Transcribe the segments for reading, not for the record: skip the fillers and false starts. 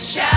Yes.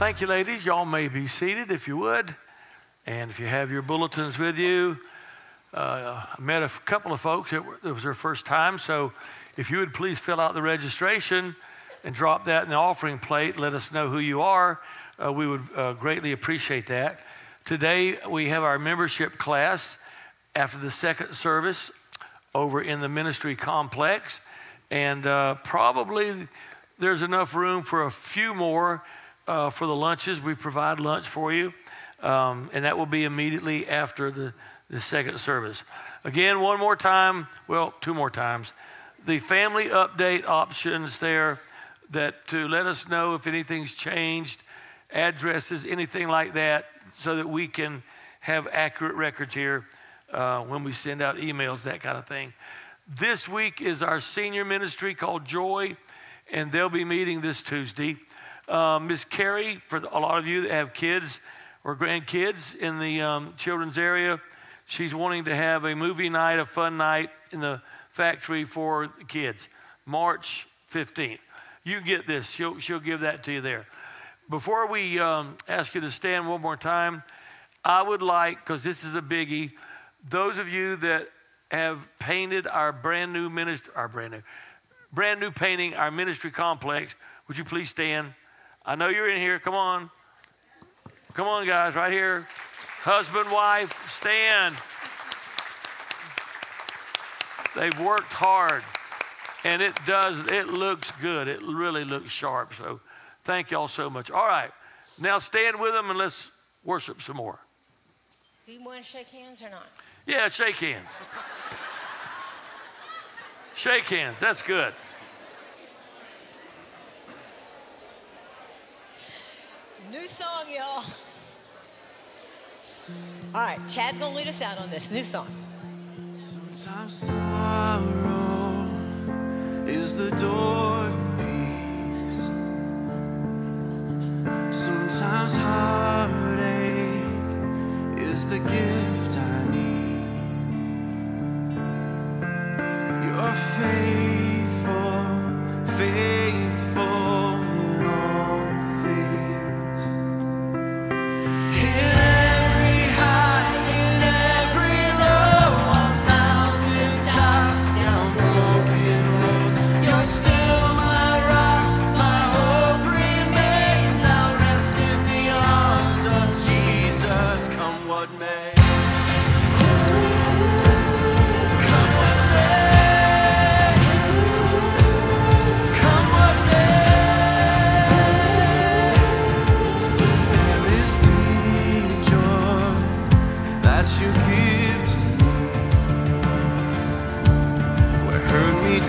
Thank you, ladies. Y'all may be seated if you would. And if you have your bulletins with you, I met a couple of folks. It was their first time. So if you would please fill out the registration and drop that in the offering plate. Let us know who you are. We would greatly appreciate that. Today, we have our membership class after the second service over in the ministry complex. And probably there's enough room for a few more for the lunches. We provide lunch for you. And that will be immediately after the second service. Again, one more time. Well, two more times. The family update options there that to let us know if anything's changed, addresses, anything like that, so that we can have accurate records here when we send out emails, that kind of thing. This week is our senior ministry called Joy, and they'll be meeting this Tuesday. Miss Carrie, for a lot of you that have kids or grandkids in the children's area, she's wanting to have a movie night, a fun night in the factory for the kids, March 15th. You get this. She'll give that to you there. Before we ask you to stand one more time, I would like, because this is a biggie, those of you that have painted our brand new painting, our ministry complex, would you please stand? I know you're in here. Come on. Come on, guys, right here. Husband, wife, stand. They've worked hard. And it looks good. It really looks sharp. So thank y'all so much. All right. Now stand with them and let's worship some more. Do you want to shake hands or not? Yeah, shake hands. Shake hands. That's good. New song, y'all. All right. Chad's going to lead us out on this new song. Sometimes sorrow is the door to peace. Sometimes heartache is the gift I need. You are faithful, faithful in all things. In every high, in every low, on mountain tops, down broken roads, you're still.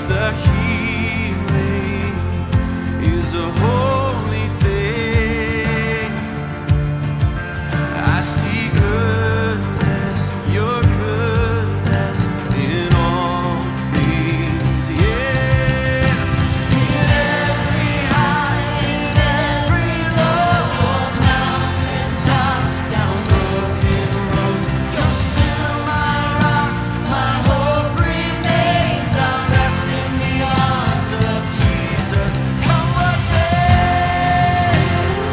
The healing is a holy thing. I see goodness, your goodness in all things, yeah. In every high, in every low, on mountain tops, down broken roads, you're still my rock, my hope remains. I rest of Jesus, come what may, come what may,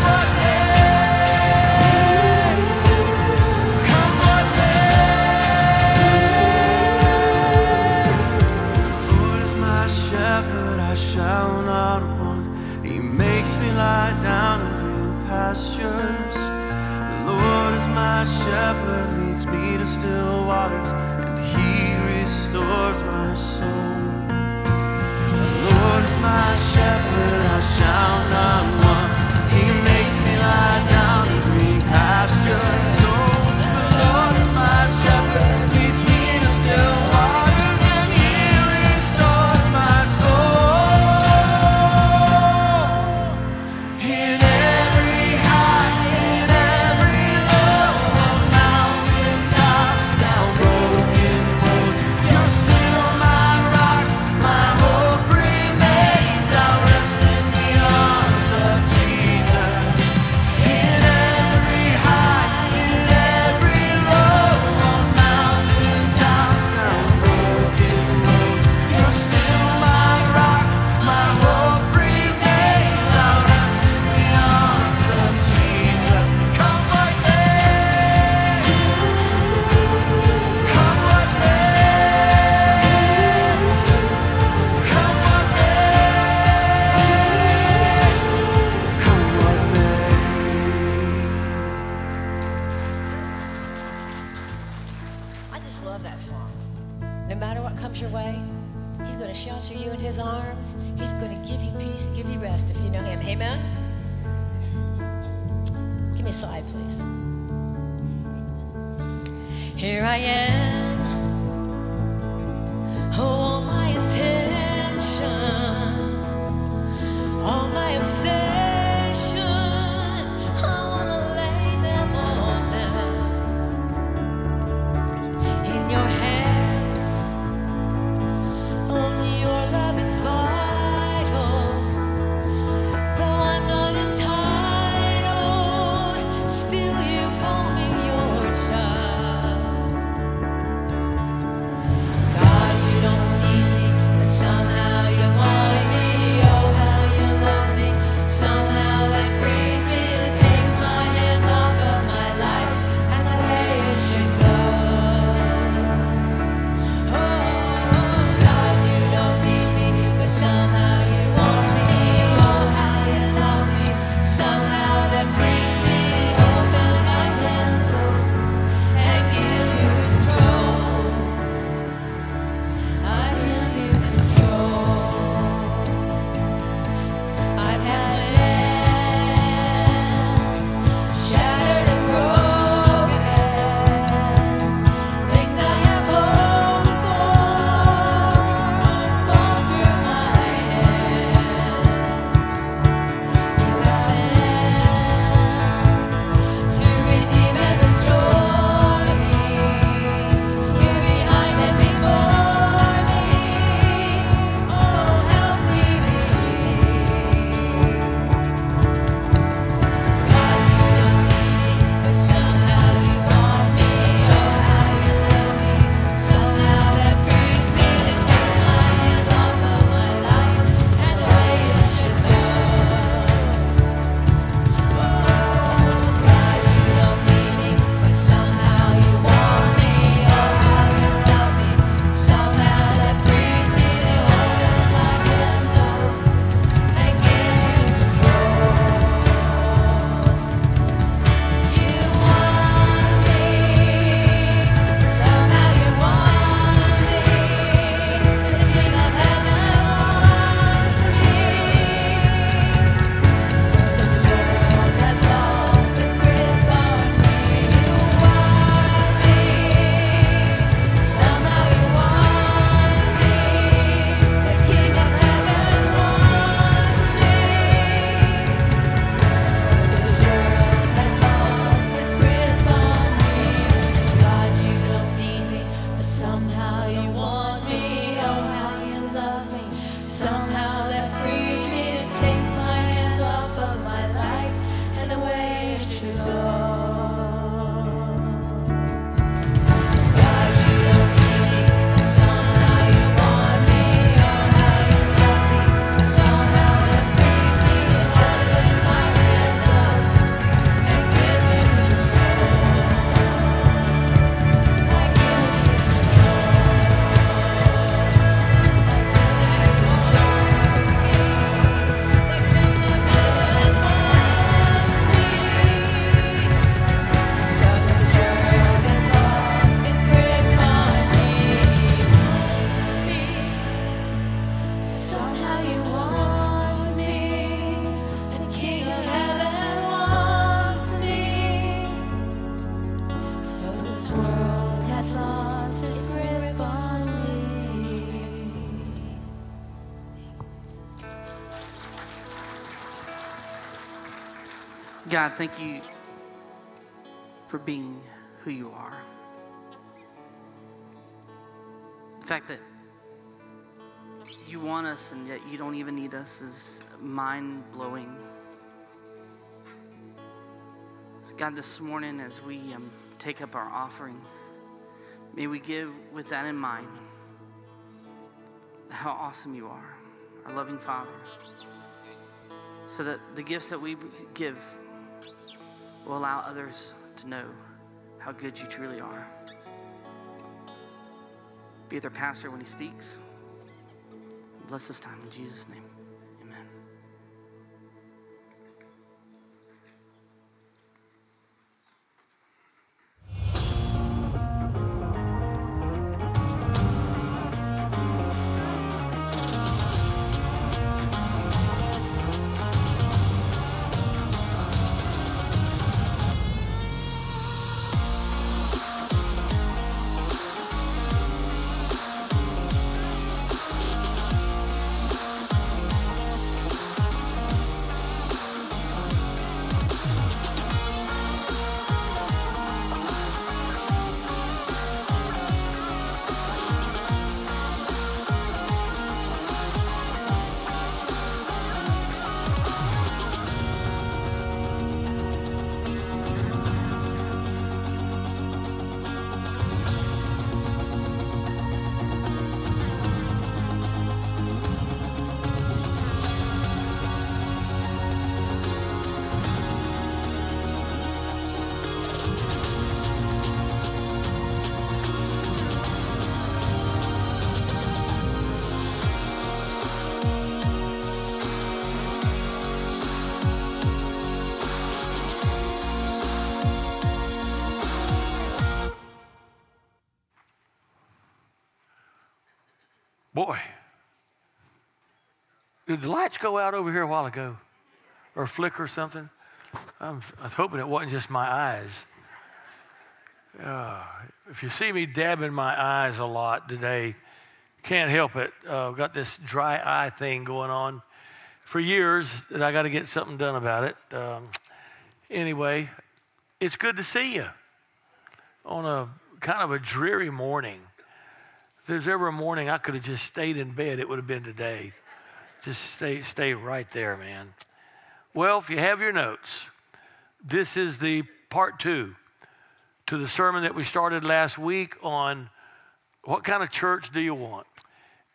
come what may. The Lord is my shepherd, I shall not want. He makes me lie down in green pastures. The Lord is my shepherd, leads me to still waters, and He restores my soul. Lord is my shepherd, I shall not want. He makes me lie down in green pastures. Oh, the Lord is my shepherd, leads me to still waters, and He restores my soul. In every high, in every low, on mountain tops, down broken roads, you're still my rock, my hope remains. Amen? Give me a slide, please. Here I am. Oh, all my intentions, all my obsessions. God, thank you for being who you are. The fact that you want us and yet you don't even need us is mind-blowing. So God, this morning as we take up our offering, may we give with that in mind how awesome you are, our loving Father, so that the gifts that we give will allow others to know how good you truly are. Be with their pastor when he speaks. Bless this time in Jesus' name. Amen. Boy, did the lights go out over here a while ago or flicker or something? I was hoping it wasn't just my eyes. If you see me dabbing my eyes a lot today, can't help it. I've got this dry eye thing going on for years that I got to get something done about it. Anyway, it's good to see you on a kind of a dreary morning. If there's ever a morning I could have just stayed in bed, it would have been today. Just stay right there, man. Well, if you have your notes, this is the part two to the sermon that we started last week on what kind of church do you want?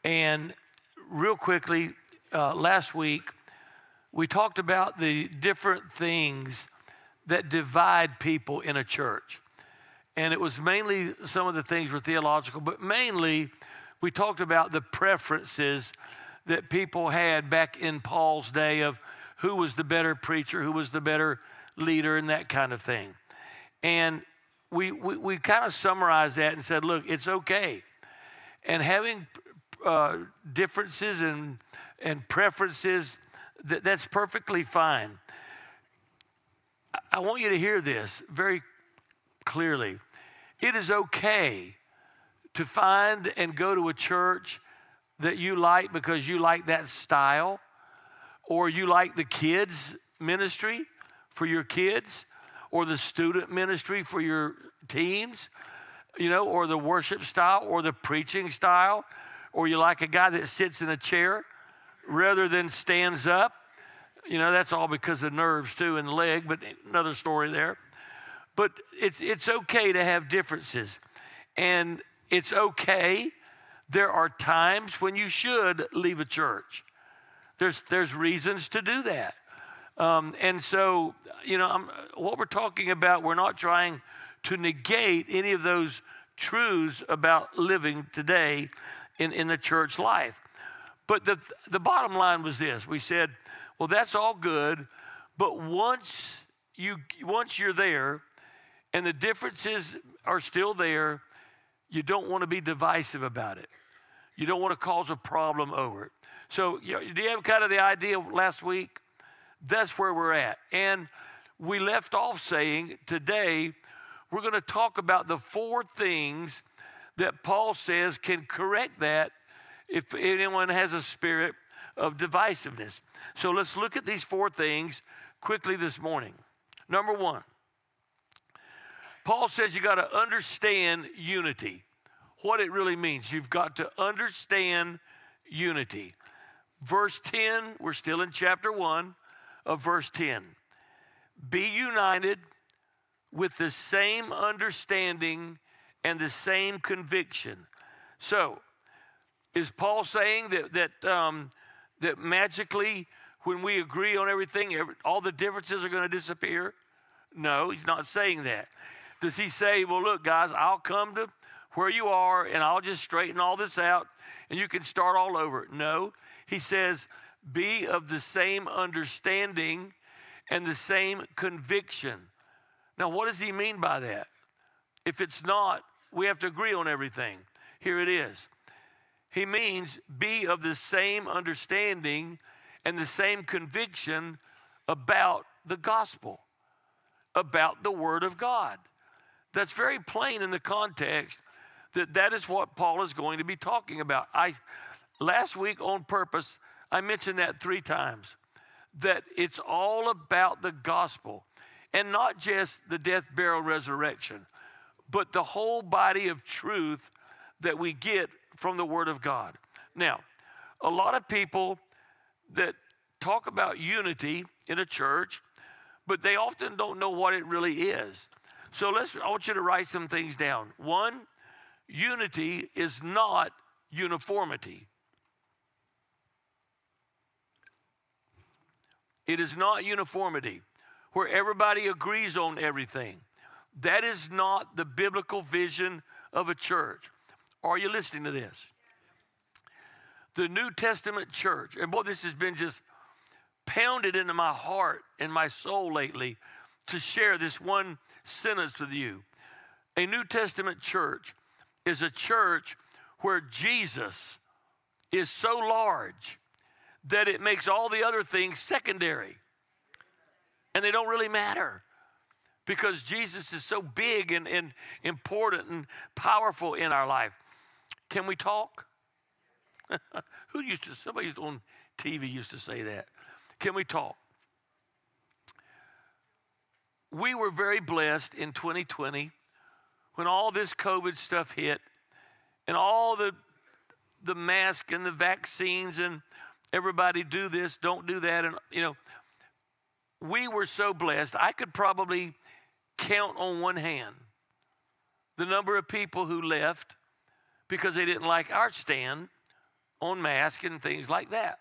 And real quickly, last week, we talked about the different things that divide people in a church. And it was mainly, some of the things were theological, but mainly we talked about the preferences that people had back in Paul's day of who was the better preacher, who was the better leader, and that kind of thing. And we kind of summarized that and said, look, it's okay. And having differences and preferences, that's perfectly fine. I want you to hear this very clearly. It is okay to find and go to a church that you like because you like that style, or you like the kids' ministry for your kids, or the student ministry for your teens, you know, or the worship style, or the preaching style, or you like a guy that sits in a chair rather than stands up. You know, that's all because of nerves too and the leg, but another story there. But it's okay to have differences. And it's okay. There are times when you should leave a church. There's reasons to do that. And so, you know, what we're talking about, we're not trying to negate any of those truths about living today in the church life. But the bottom line was this. We said, well, that's all good, but once you're there and the differences are still there, you don't want to be divisive about it. You don't want to cause a problem over it. So, you know, do you have kind of the idea last week? That's where we're at. And we left off saying today we're going to talk about the four things that Paul says can correct that if anyone has a spirit of divisiveness. So let's look at these four things quickly this morning. Number one, Paul says you got to understand unity, what it really means. You've got to understand unity. Verse 10, we're still in chapter 1 of verse 10. Be united with the same understanding and the same conviction. So, is Paul saying that magically when we agree on everything, all the differences are going to disappear? No, he's not saying that. Does he say, well, look, guys, I'll come to where you are and I'll just straighten all this out and you can start all over? No, he says, be of the same understanding and the same conviction. Now, what does he mean by that? If it's not, we have to agree on everything. Here it is. He means be of the same understanding and the same conviction about the gospel, about the word of God. That's very plain in the context that is what Paul is going to be talking about. Last week on purpose, I mentioned that 3 times, that it's all about the gospel and not just the death, burial, resurrection, but the whole body of truth that we get from the Word of God. Now, a lot of people that talk about unity in a church, but they often don't know what it really is. So I want you to write some things down. 1, unity is not uniformity. It is not uniformity, where everybody agrees on everything. That is not the biblical vision of a church. Are you listening to this? The New Testament church, and boy, this has been just pounded into my heart and my soul lately to share this one sentence with you. A New Testament church is a church where Jesus is so large that it makes all the other things secondary. And they don't really matter because Jesus is so big and important and powerful in our life. Can we talk? Somebody on TV used to say that. Can we talk? We were very blessed in 2020 when all this COVID stuff hit and all the masks and the vaccines and everybody do this, don't do that. And, you know, we were so blessed. I could probably count on one hand the number of people who left because they didn't like our stand on masks and things like that.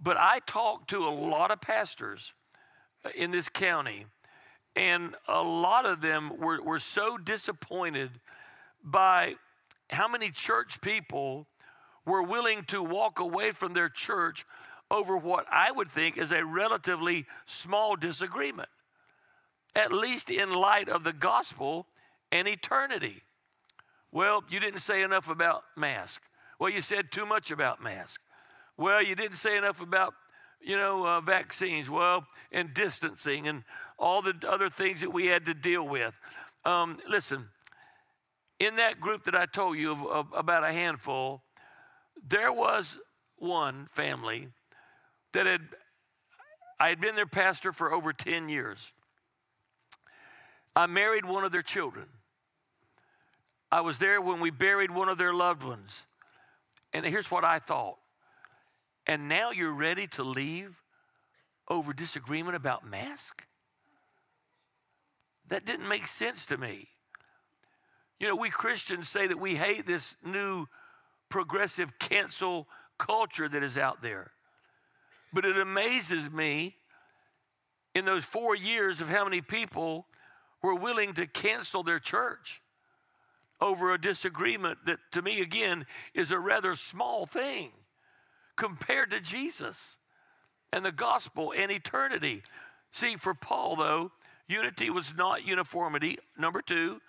But I talked to a lot of pastors in this county, and a lot of them were so disappointed by how many church people were willing to walk away from their church over what I would think is a relatively small disagreement, at least in light of the gospel and eternity. Well, you didn't say enough about mask. Well, you said too much about mask. Well, you didn't say enough about, vaccines, and distancing and all the other things that we had to deal with. Listen, in that group that I told you of about a handful, there was one family that I had been their pastor for over 10 years. I married one of their children. I was there when we buried one of their loved ones. And here's what I thought. And now you're ready to leave over disagreement about mask? That didn't make sense to me. We Christians say that we hate this new progressive cancel culture that is out there. But it amazes me in those 4 years of how many people were willing to cancel their church over a disagreement that, to me, again, is a rather small thing compared to Jesus and the gospel and eternity. See, for Paul, though, unity was not uniformity. Number two,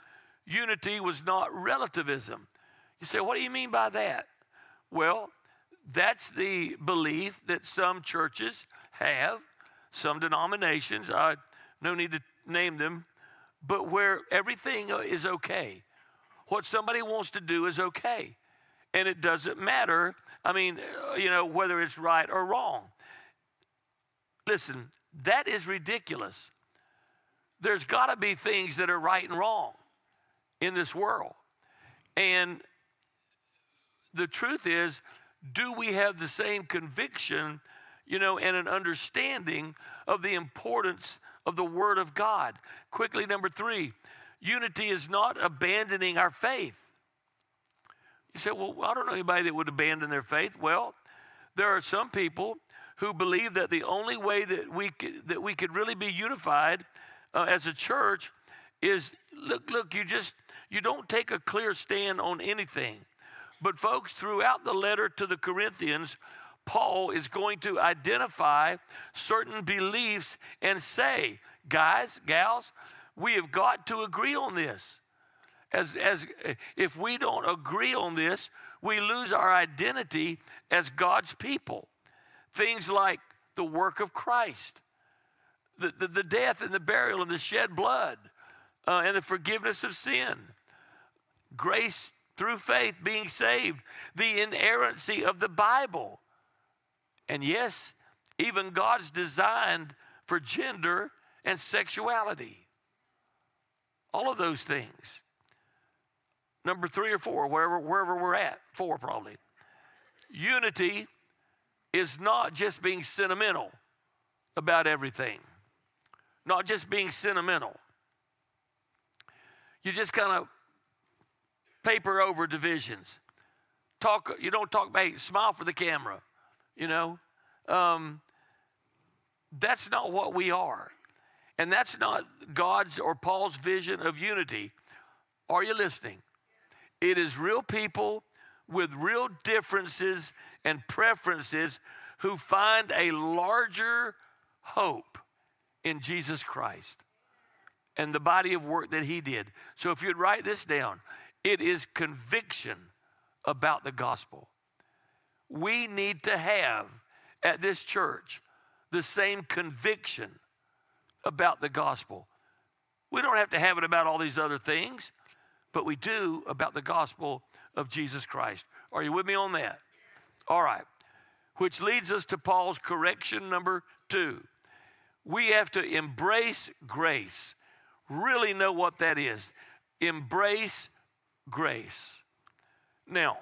unity was not relativism. You say, what do you mean by that? Well, that's the belief that some churches have, some denominations, no need to name them, but where everything is okay. What somebody wants to do is okay. And it doesn't matter, whether it's right or wrong. Listen, that is ridiculous. There's got to be things that are right and wrong in this world. And the truth is, do we have the same conviction, and an understanding of the importance of the Word of God? Quickly, number three, unity is not abandoning our faith. You say, well, I don't know anybody that would abandon their faith. Well, there are some people who believe that the only way that we could really be unified as a church is, look, you don't take a clear stand on anything. But folks, throughout the letter to the Corinthians, Paul is going to identify certain beliefs and say, guys, gals, we have got to agree on this. As if we don't agree on this, we lose our identity as God's people. Things like the work of Christ, the death and the burial and the shed blood, and the forgiveness of sin, grace through faith, being saved, the inerrancy of the Bible. And yes, even God's design for gender and sexuality. All of those things. Number three or four, wherever we're at, four probably. Unity is not just being sentimental about everything. Not just being sentimental. You just kind of paper over divisions. You don't talk about, smile for the camera, That's not what we are. And that's not God's or Paul's vision of unity. Are you listening? It is real people with real differences and preferences who find a larger hope in Jesus Christ and the body of work that he did. So if you'd write this down, it is conviction about the gospel. We need to have at this church the same conviction about the gospel. We don't have to have it about all these other things, but we do about the gospel of Jesus Christ. Are you with me on that? All right. Which leads us to Paul's correction number 2. We have to embrace grace. Really know what that is. Embrace grace. Now,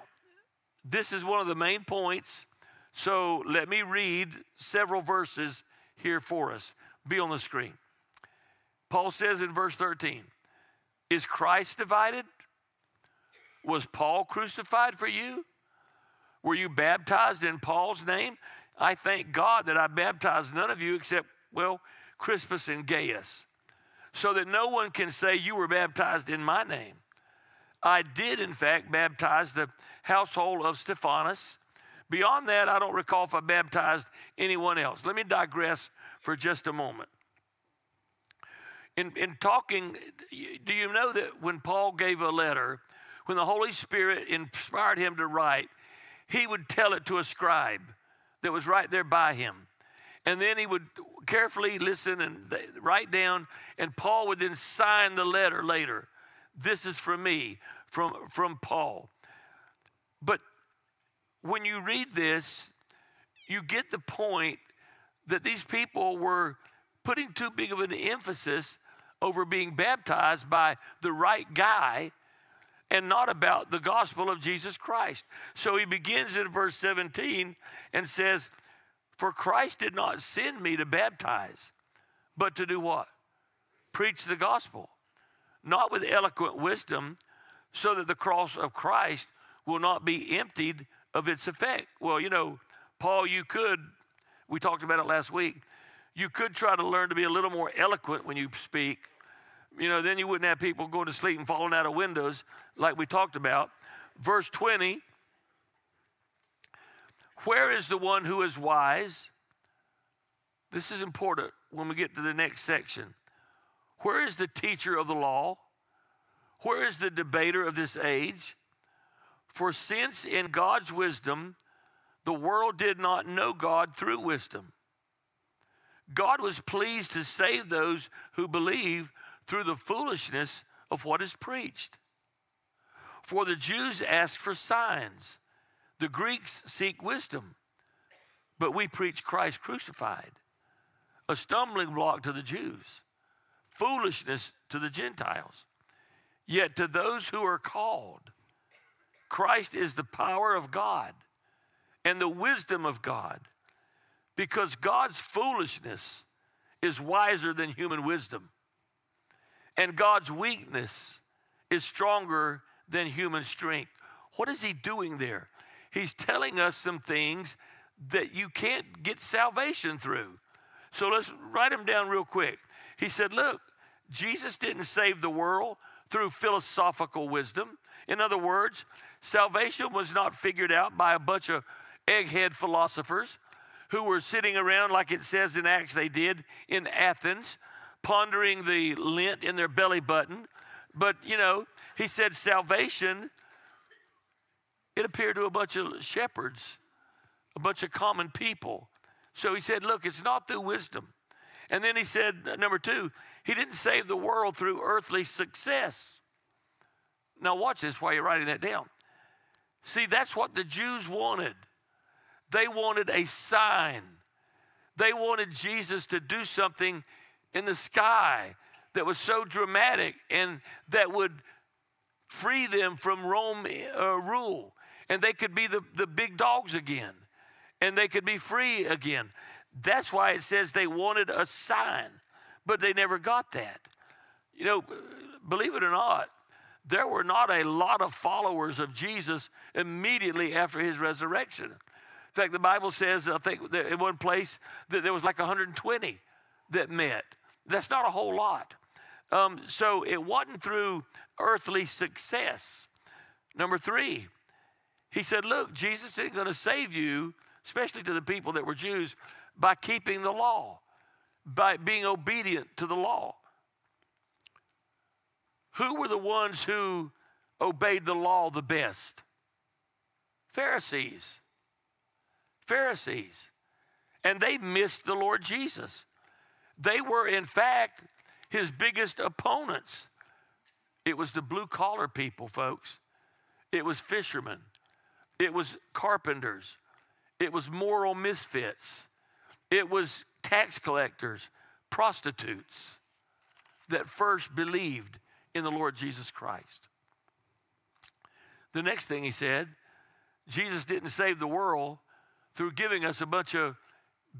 this is one of the main points, so let me read several verses here for us. Be on the screen. Paul says in verse 13, "Is Christ divided? Was Paul crucified for you? Were you baptized in Paul's name? I thank God that I baptized none of you except, Crispus and Gaius, so that no one can say you were baptized in my name. I did, in fact, baptize the household of Stephanas. Beyond that, I don't recall if I baptized anyone else." Let me digress for just a moment. In talking, do you know that when Paul gave a letter, when the Holy Spirit inspired him to write, he would tell it to a scribe that was right there by him. And then he would carefully listen and write down, and Paul would then sign the letter later. This is from me, from Paul. But when you read this, you get the point that these people were putting too big of an emphasis over being baptized by the right guy and not about the gospel of Jesus Christ. So he begins in verse 17 and says, "For Christ did not send me to baptize, but to do what? Preach the gospel, not with eloquent wisdom, so that the cross of Christ will not be emptied of its effect." Well, Paul, we talked about it last week, you could try to learn to be a little more eloquent when you speak. Then you wouldn't have people going to sleep and falling out of windows like we talked about. Verse 20, "Where is the one who is wise?" This is important when we get to the next section. "Where is the teacher of the law? Where is the debater of this age? For since in God's wisdom, the world did not know God through wisdom, God was pleased to save those who believe through the foolishness of what is preached. For the Jews ask for signs, the Greeks seek wisdom, but we preach Christ crucified, a stumbling block to the Jews, foolishness to the Gentiles. Yet to those who are called, Christ is the power of God and the wisdom of God, because God's foolishness is wiser than human wisdom, and God's weakness is stronger than human strength." What is he doing there? He's telling us some things that you can't get salvation through. So let's write them down real quick. He said, look, Jesus didn't save the world through philosophical wisdom. In other words, salvation was not figured out by a bunch of egghead philosophers who were sitting around, like it says in Acts they did, in Athens, pondering the lint in their belly button. But, he said salvation, it appeared to a bunch of shepherds, a bunch of common people. So he said, look, it's not through wisdom. And then he said, number 2, he didn't save the world through earthly success. Now watch this while you're writing that down. See, that's what the Jews wanted. They wanted a sign. They wanted Jesus to do something in the sky that was so dramatic and that would free them from Rome rule. And they could be the big dogs again. And they could be free again. That's why it says they wanted a sign, but they never got that. Believe it or not, there were not a lot of followers of Jesus immediately after his resurrection. In fact, the Bible says, I think that in one place, that there was like 120 that met. That's not a whole lot. So it wasn't through earthly success. Number 3, he said, look, Jesus isn't going to save you, especially to the people that were Jews, by keeping the law, by being obedient to the law. Who were the ones who obeyed the law the best? Pharisees. Pharisees, and they missed the Lord Jesus. They were, in fact, his biggest opponents. It was the blue-collar people, folks. It was fishermen. It was carpenters. It was moral misfits. It was tax collectors, prostitutes that first believed in the Lord Jesus Christ. The next thing he said, Jesus didn't save the world through giving us a bunch of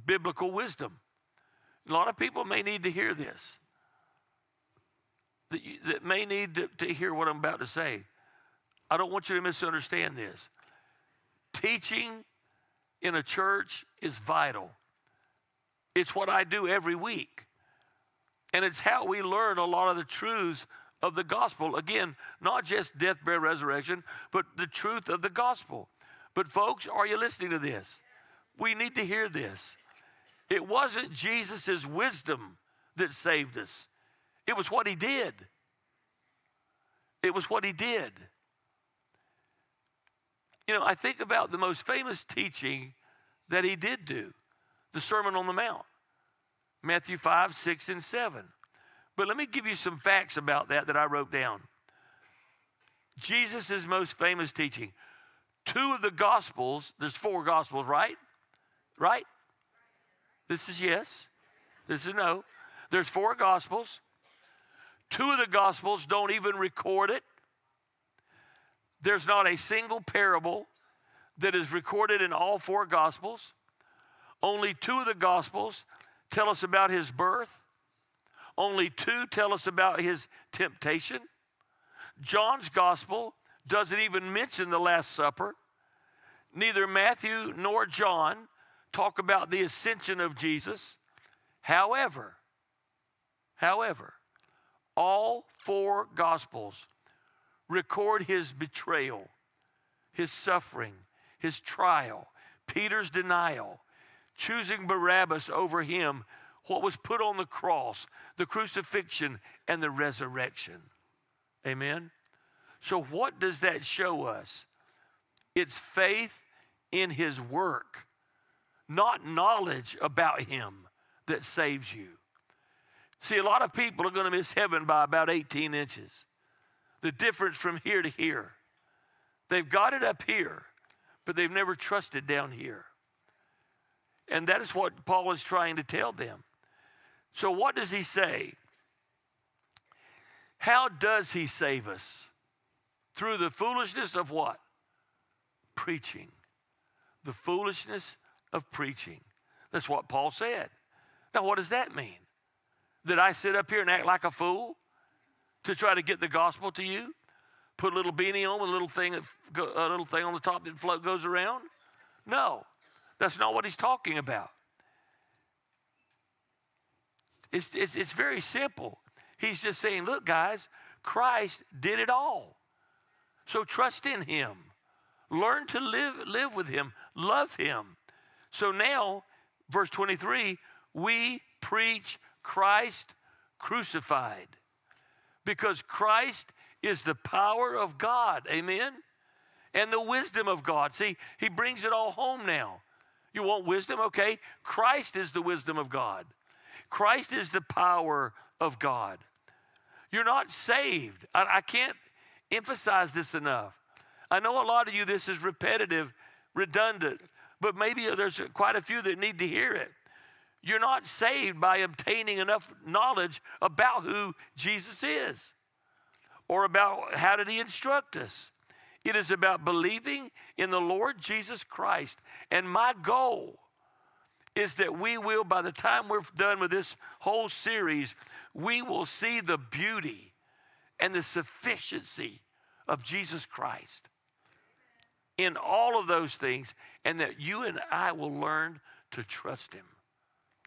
biblical wisdom. A lot of people may need to hear this, that may need to hear what I'm about to say. I don't want you to misunderstand this. Teaching in a church is vital. It's what I do every week. And it's how we learn a lot of the truths of the gospel. Again, not just death, burial, resurrection, but the truth of the gospel. But folks, are you listening to this? We need to hear this. It wasn't Jesus' wisdom that saved us. It was what he did. It was what he did. You know, I think about the most famous teaching that he did do, the Sermon on the Mount, Matthew 5, 6, and 7. But let me give you some facts about that I wrote down. Jesus' most famous teaching. Two of the Gospels, there's four Gospels, right? Right? This is yes. This is no. There's four Gospels. Two of the Gospels don't even record it. There's not a single parable that is recorded in all four Gospels. Only two of the Gospels tell us about his birth. Only two tell us about his temptation. John's Gospel doesn't even mention the Last Supper. Neither Matthew nor John talk about the ascension of Jesus. However, all four Gospels record his betrayal, his suffering, his trial, Peter's denial, choosing Barabbas over him, what was put on the cross, the crucifixion, and the resurrection. Amen? So what does that show us? It's faith in his work, not knowledge about him, that saves you. See, a lot of people are going to miss heaven by about 18 inches. The difference from here to here. They've got it up here, but they've never trusted down here. And that is what Paul is trying to tell them. So what does he say? How does he save us? Through the foolishness of what? Preaching. The foolishness of preaching. That's what Paul said. Now, what does that mean? Did I sit up here and act like a fool to try to get the gospel to you? Put a little beanie on with a little thing on the top that goes around? No, that's not what he's talking about. It's very simple. He's just saying, look, guys, Christ did it all. So trust in him. Learn to live with him. Love him. So now, verse 23, we preach Christ crucified, because Christ is the power of God, amen, and the wisdom of God. See, he brings it all home now. You want wisdom? Okay, Christ is the wisdom of God. Christ is the power of God. You're not saved. I can't emphasize this enough. I know a lot of you, this is repetitive, redundant, but maybe there's quite a few that need to hear it. You're not saved by obtaining enough knowledge about who Jesus is or about how did he instruct us. It is about believing in the Lord Jesus Christ. And my goal is that we will, by the time we're done with this whole series, we will see the beauty and the sufficiency of Jesus Christ in all of those things, and that you and I will learn to trust him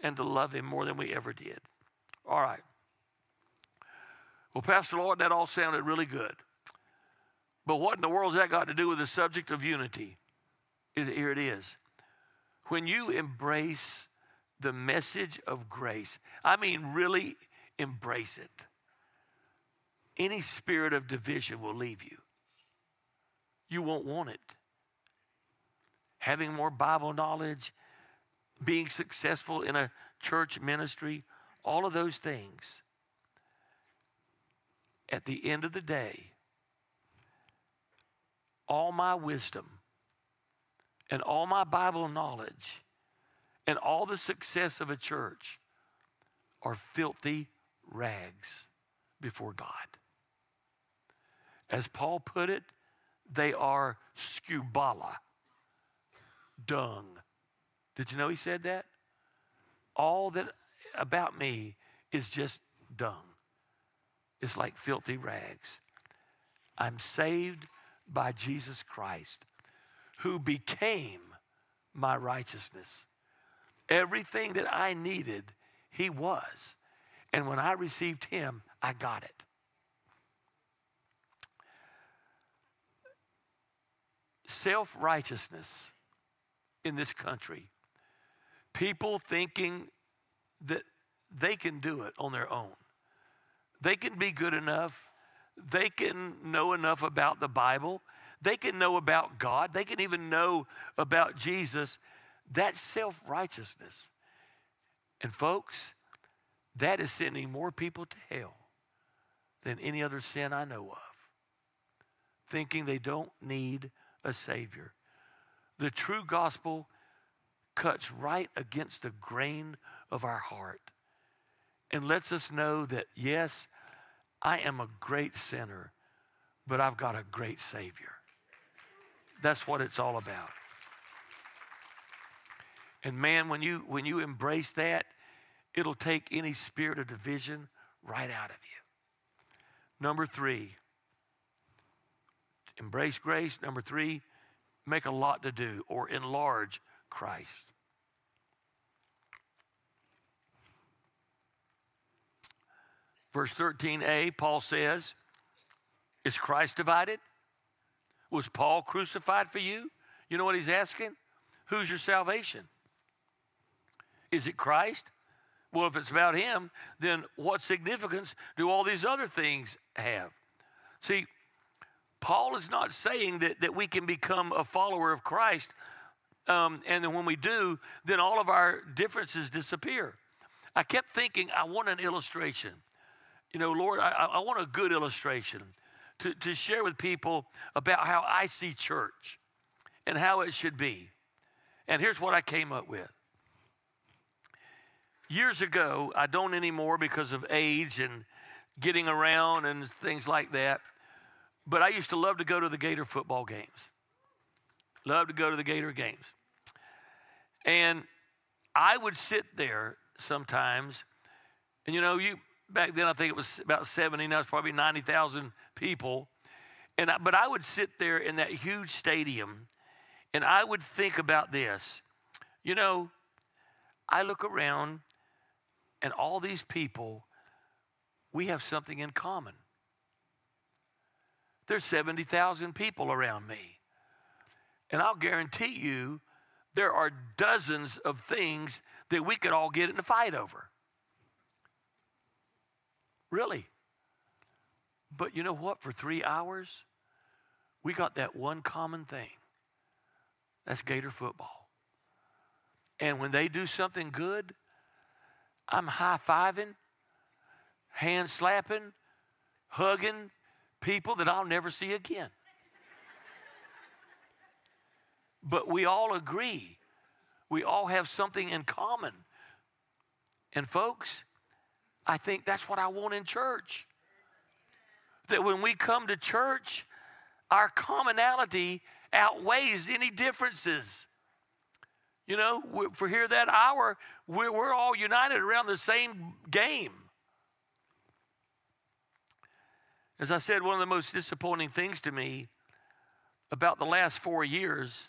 and to love him more than we ever did. All right. Well, Pastor Lloyd, that all sounded really good. But what in the world has that got to do with the subject of unity? Here it is. When you embrace the message of grace, I mean really embrace it, any spirit of division will leave you. You won't want it. having more Bible knowledge, being successful in a church ministry, all of those things. At the end of the day, all my wisdom and all my Bible knowledge and all the success of a church are filthy rags before God. As Paul put it, they are scubala, dung. Did you know he said that? All that about me is just dung. It's like filthy rags. I'm saved by Jesus Christ, who became my righteousness. Everything that I needed, he was. And when I received him, I got it. Self-righteousness in this country. People thinking that they can do it on their own. They can be good enough. They can know enough about the Bible. They can know about God. They can even know about Jesus. That's self-righteousness. And folks, that is sending more people to hell than any other sin I know of, thinking they don't need a Savior. The true gospel cuts right against the grain of our heart and lets us know that, yes, I am a great sinner, but I've got a great Savior. That's what it's all about. And man, when you embrace that, it'll take any spirit of division right out of you. Number three, embrace grace. Number three, make a lot to do or enlarge Christ. Verse 13a, Paul says, is Christ divided? Was Paul crucified for you? You know what he's asking? Who's your salvation? Is it Christ? Well, if it's about him, then what significance do all these other things have? See, Paul is not saying that we can become a follower of Christ, and then when we do, then all of our differences disappear. I kept thinking, I want an illustration. You know, Lord, I want a good illustration to share with people about how I see church and how it should be. And here's what I came up with. Years ago, I don't anymore because of age and getting around and things like that, but I used to love to go to the Gator football games. Love to go to the Gator games. And I would sit there sometimes, and you know, back then I think it was about 70, now it's probably 90,000 people. But I would sit there in that huge stadium, and I would think about this. You know, I look around, and all these people, we have something in common. There's 70,000 people around me. And I'll guarantee you there are dozens of things that we could all get in a fight over. Really. But you know what? For 3 hours, we got that one common thing. That's Gator football. And when they do something good, I'm high-fiving, hand-slapping, hugging people that I'll never see again. But we all agree. We all have something in common. And folks, I think that's what I want in church. That when we come to church, our commonality outweighs any differences. You know, for here that hour, we're all united around the same game. As I said, one of the most disappointing things to me about the last 4 years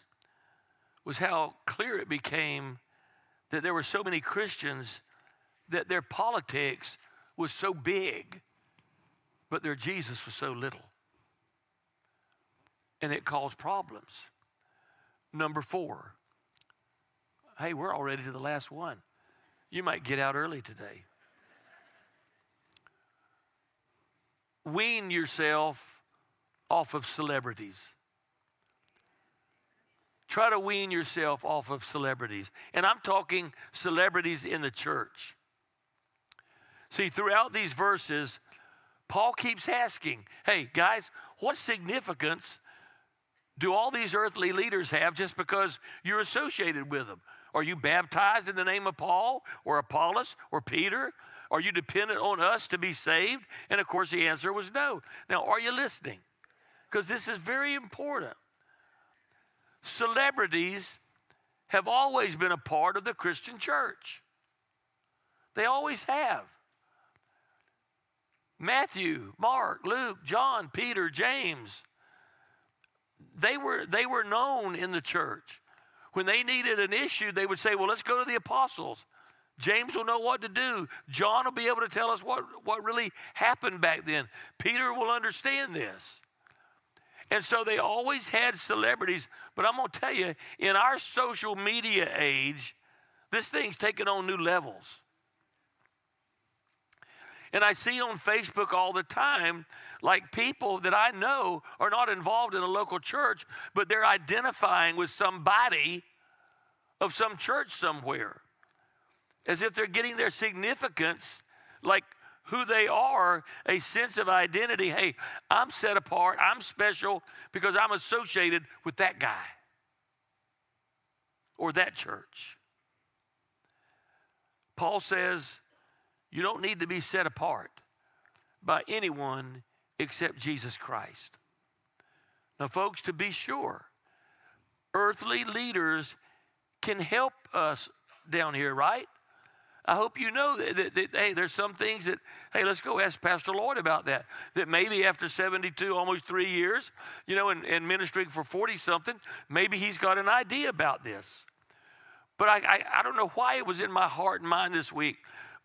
was how clear it became that there were so many Christians that their politics was so big, but their Jesus was so little. And it caused problems. Number four, hey, we're already to the last one. You might get out early today. Wean yourself off of celebrities. Try to wean yourself off of celebrities. And I'm talking celebrities in the church. See, throughout these verses, Paul keeps asking, hey, guys, what significance do all these earthly leaders have just because you're associated with them? Are you baptized in the name of Paul or Apollos or Peter? Are you dependent on us to be saved? And of course, the answer was no. Now, are you listening? Because this is very important. Celebrities have always been a part of the Christian church. They always have. Matthew, Mark, Luke, John, Peter, James, they were known in the church. When they needed an issue, they would say, well, let's go to the apostles. James will know what to do. John will be able to tell us what really happened back then. Peter will understand this. And so they always had celebrities. But I'm going to tell you, in our social media age, this thing's taken on new levels. And I see on Facebook all the time, like people that I know are not involved in a local church, but they're identifying with somebody of some church somewhere, as if they're getting their significance, like who they are, a sense of identity. Hey, I'm set apart, I'm special because I'm associated with that guy or that church. Paul says, you don't need to be set apart by anyone except Jesus Christ. Now, folks, to be sure, earthly leaders can help us down here, right? I hope you know that hey, there's some things that, hey, let's go ask Pastor Lloyd about that. That maybe after 72, almost 3 years, you know, and ministering for 40-something, maybe he's got an idea about this. But I don't know why it was in my heart and mind this week.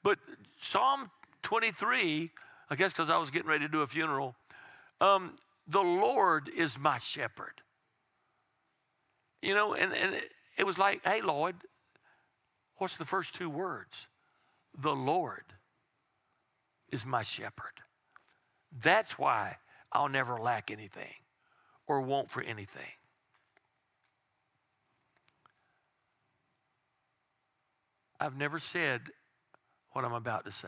But Psalm 23, I guess because I was getting ready to do a funeral, the Lord is my shepherd. You know, and it was like, hey, Lord, what's the first two words? The Lord is my shepherd. That's why I'll never lack anything or want for anything. I've never said what I'm about to say.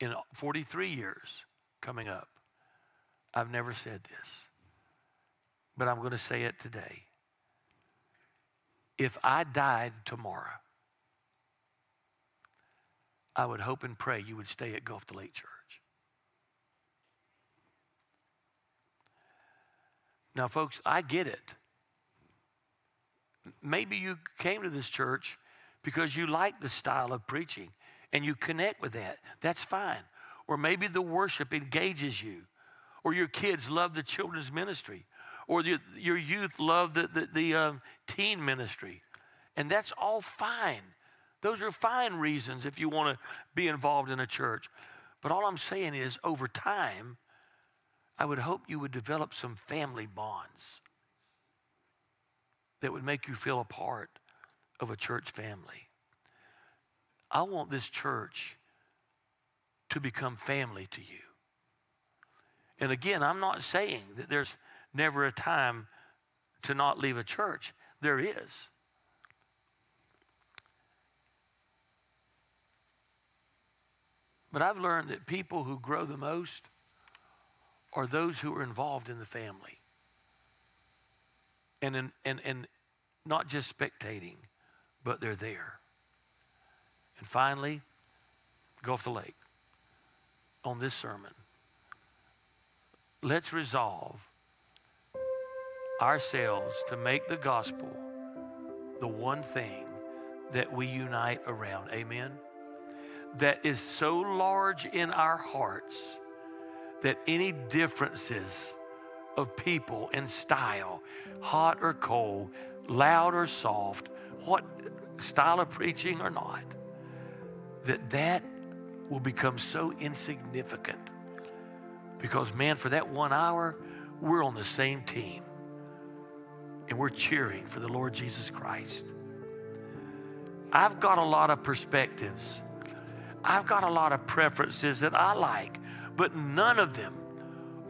In 43 years coming up, I've never said this, but I'm going to say it today. If I died tomorrow, I would hope and pray you would stay at Gulf to Lake Church. Now, folks, I get it. Maybe you came to this church because you like the style of preaching and you connect with that. That's fine. Or maybe the worship engages you, or your kids love the children's ministry, or your youth love the teen ministry. And that's all fine. Those are fine reasons if you want to be involved in a church. But all I'm saying is, over time, I would hope you would develop some family bonds that would make you feel a part of a church family. I want this church to become family to you. And again, I'm not saying that there's never a time to not leave a church. There is. But I've learned that people who grow the most are those who are involved in the family. And not just spectating, but they're there. And finally, Gulf to Lake, on this sermon, let's resolve ourselves to make the gospel the one thing that we unite around, amen? That is so large in our hearts that any differences of people and style, hot or cold, loud or soft, what style of preaching or not, that will become so insignificant because, man, for that 1 hour, we're on the same team and we're cheering for the Lord Jesus Christ. I've got a lot of perspectives. I've got a lot of preferences that I like, but none of them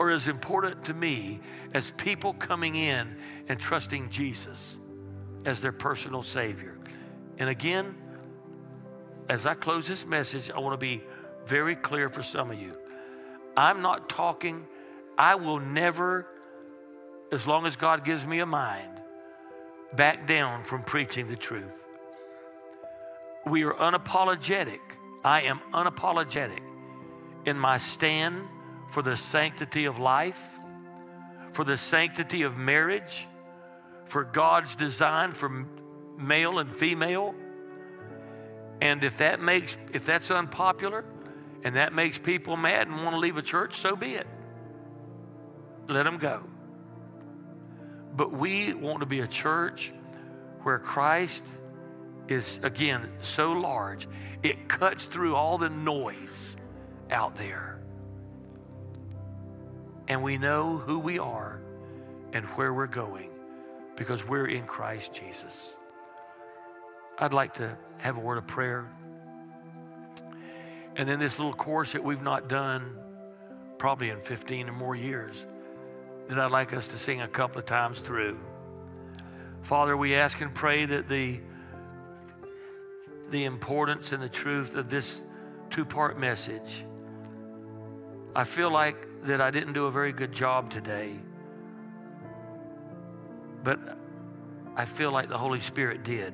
are as important to me as people coming in and trusting Jesus as their personal Savior. And again, as I close this message, I want to be very clear for some of you. I'm not talking, I will never, as long as God gives me a mind, back down from preaching the truth. We are unapologetic. I am unapologetic in my stand for the sanctity of life, for the sanctity of marriage, for God's design for male and female. And if that's unpopular and that makes people mad and want to leave a church, so be it. Let them go. But we want to be a church where Christ is, again, so large, it cuts through all the noise out there. And we know who we are and where we're going because we're in Christ Jesus. I'd like to have a word of prayer. And then this little course that we've not done probably in 15 or more years that I'd like us to sing a couple of times through. Father, we ask and pray that the importance and the truth of this two-part message. I feel like that I didn't do a very good job today, but I feel like the Holy Spirit did,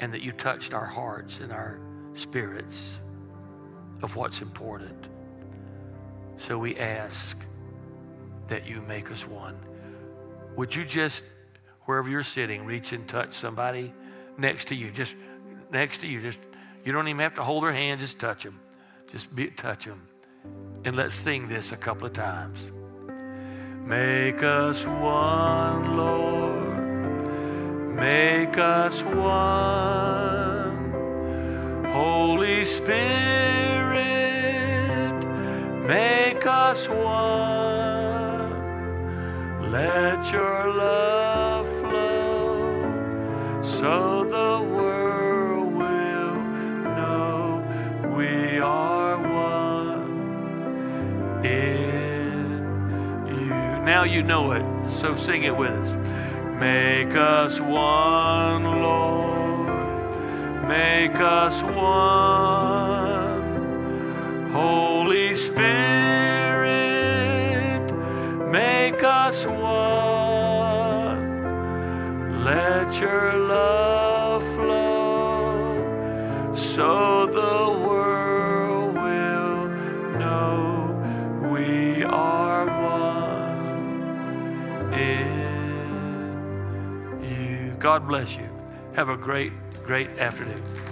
and that you touched our hearts and our spirits of what's important. So we ask that you make us one. Would you just, wherever you're sitting, reach and touch somebody next to you, just next to you, just, you don't even have to hold their hand, just touch them. Touch them. And let's sing this a couple of times. Make us one, Lord. Make us one. Holy Spirit, make us one. Let your love flow so the world will know we are one in you. Now you know it, so sing it with us. Make us one, Lord. Make us one. Holy Spirit, make us one. Let your love so the world will know we are one in you. God bless you. Have a great, great afternoon.